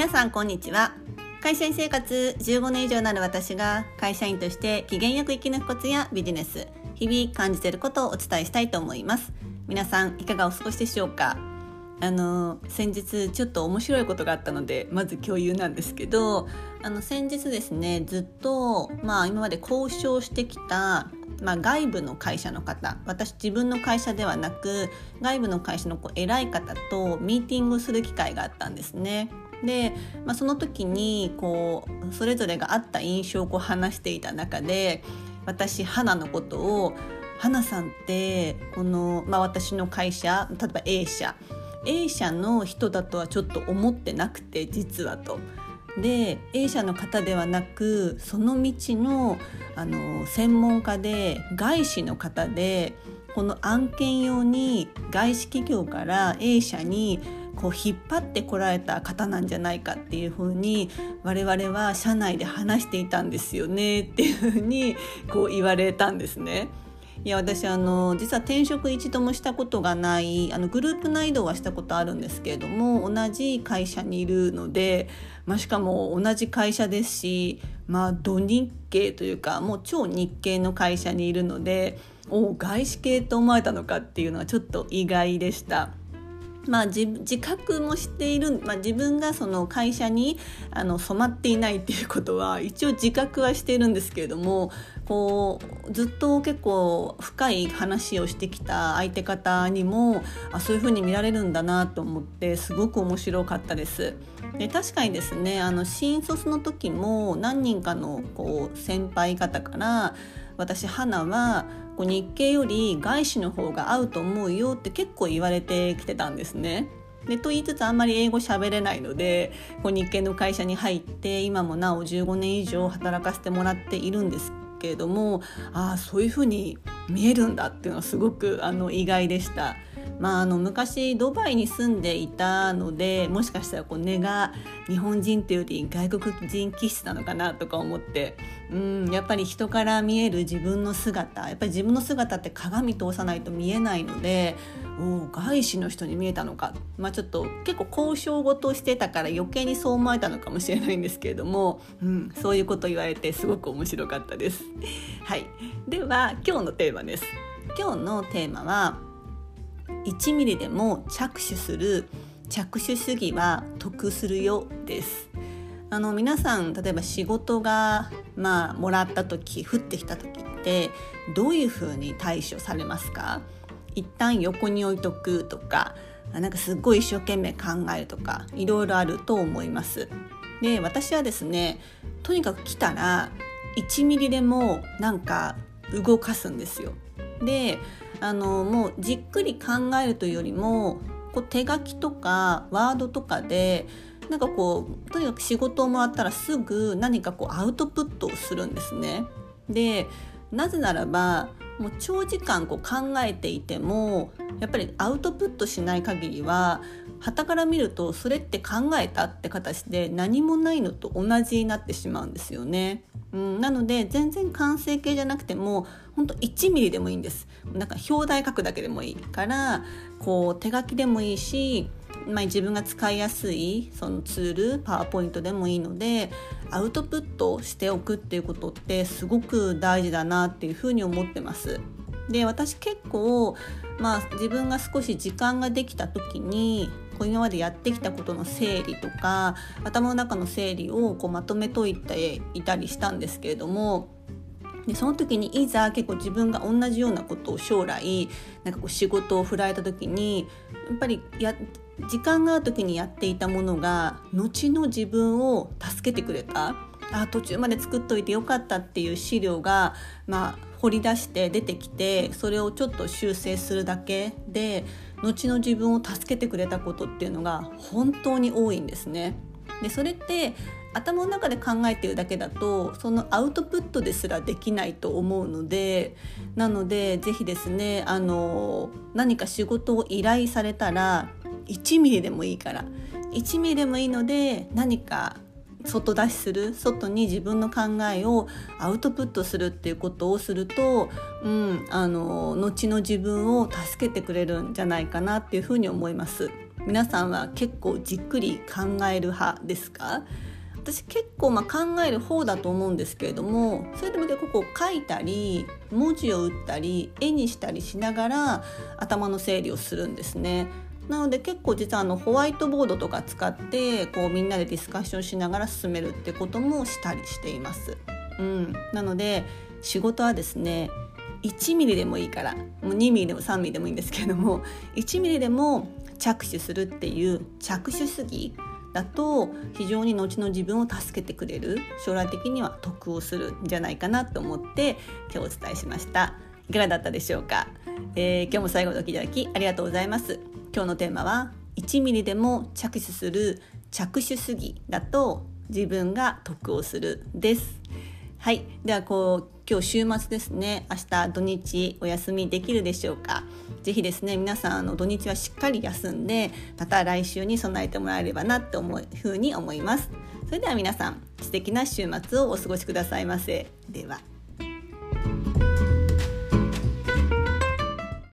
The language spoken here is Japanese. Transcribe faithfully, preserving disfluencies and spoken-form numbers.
皆さんこんにちは。会社員生活じゅうごねん以上になる私が、会社員として機嫌よく生き抜くコツやビジネス、日々感じていることをお伝えしたいと思います。皆さんいかがお過ごしでしょうか。あの先日ちょっと面白いことがあったので、まず共有なんですけど、あの先日ですね、ずっと、まあ、今まで交渉してきた、まあ、外部の会社の方、私自分の会社ではなく外部の会社のこう偉い方とミーティングする機会があったんですね。で、まあ、その時にこうそれぞれがあった印象をこう話していた中で、私花のことを、花さんってこの、まあ、私の会社、例えば A 社 A 社の人だとはちょっと思ってなくて、実はと。で A 社の方ではなく、その道の、あの専門家で外資の方で、この案件用に外資企業から A 社にこう引っ張ってこられた方なんじゃないかっていうふうに、我々は社内で話していたんですよねっていうふうにこう言われたんですね。いや、私あの実は転職一度もしたことがない、あのグループ内移動はしたことあるんですけれども、同じ会社にいるので、まあ、しかも同じ会社ですし、まあ、土日系というかもう超日系の会社にいるので、お外資系と思われたのかっていうのはちょっと意外でした。まあ、自, 自覚もしている、まあ、自分がその会社にあの染まっていないっていうことは一応自覚はしているんですけれども、こうずっと結構深い話をしてきた相手方にも、あ、そういうふうに見られるんだなと思って、すごく面白かったです。で、確かにですね、あの新卒の時も何人かのこう先輩方から、私花は日系より外資の方が合うと思うよって結構言われてきてたんですね。で、と言いつつあんまり英語喋れないので、日系の会社に入って今もなおじゅうごねん以上働かせてもらっているんですけれども、ああ、そういうふうに見えるんだっていうのはすごくあの意外でした。まあ、あの昔ドバイに住んでいたので、もしかしたらこう根が日本人というより外国人気質なのかなとか思って、うん、やっぱり人から見える自分の姿、やっぱり自分の姿って鏡通さないと見えないので、お外資の人に見えたのか、まあ、ちょっと結構交渉ごとしてたから余計にそう思えたのかもしれないんですけれども、うん、そういうこと言われてすごく面白かったですはい、では今日のテーマです。今日のテーマは、いちミリでも着手する着手主義は得するよです。あの皆さん、例えば仕事が、まあ、もらった時、降ってきた時ってどういうふうに対処されますか？一旦横に置いとくとか、なんかすごい一生懸命考えるとか、いろいろあると思います。で、私はですね、とにかく来たらいちミリでもなんか動かすんですよ。で、あのもうじっくり考えるというよりも、こう手書きとかワードとかで、なんかこうとにかく仕事をもらったらすぐ何かこうアウトプットをするんですね。で、なぜならば、もう長時間こう考えていてもやっぱりアウトプットしない限りは、傍から見るとそれって考えたって形で何もないのと同じになってしまうんですよね。うん、なので全然完成形じゃなくても、ほんといちミリでもいいんです。なんか表題書くだけでもいいから、こう手書きでもいいし、まあ、自分が使いやすいそのツール、パワーポイントでもいいので、アウトプットしておくっていうことってすごく大事だなっていうふうに思ってます。で、私結構、まあ、自分が少し時間ができた時に、こう今までやってきたことの整理とか、頭の中の整理をこうまとめといていたりしたんですけれども、でその時にいざ結構自分が同じようなことを将来、なんかこう仕事を振られた時に、やっぱりや時間がある時にやっていたものが後の自分を助けてくれた、あ、途中まで作っといてよかったっていう資料が、まあ、掘り出して出てきて、それをちょっと修正するだけで後の自分を助けてくれたことっていうのが本当に多いんですね。で、それって頭の中で考えてるだけだと、そのアウトプットですらできないと思うので、なのでぜひですね、あの何か仕事を依頼されたらいちミリでもいいから、いちミリでもいいので、何か外出しする、外に自分の考えをアウトプットするっていうことをすると、うん、あの後の自分を助けてくれるんじゃないかなっていうふうに思います。皆さんは結構じっくり考える派ですか？私結構まあ考える方だと思うんですけれども、それでも結構書いたり文字を打ったり絵にしたりしながら頭の整理をするんですね。なので結構実はあのホワイトボードとか使ってこうみんなでディスカッションしながら進めるってこともしたりしています、うん、なので仕事はですねいちミリでもいいからもうにミリでもさんミリでもいいんですけれどもいちミリでも着手するっていう着手主義だと非常に後の自分を助けてくれる、将来的には得をするんじゃないかなと思って今日お伝えしました。いかがだったでしょうか、えー、今日も最後までお聞きいただきありがとうございます。今日のテーマはいちミリでも着手する着手主義だと自分が得をするです。はい、ではこう今日週末ですね、明日土日お休みできるでしょうか。ぜひですね皆さんあの土日はしっかり休んでまた来週に備えてもらえればなって思うふうに思います。それでは皆さん素敵な週末をお過ごしくださいませ。では。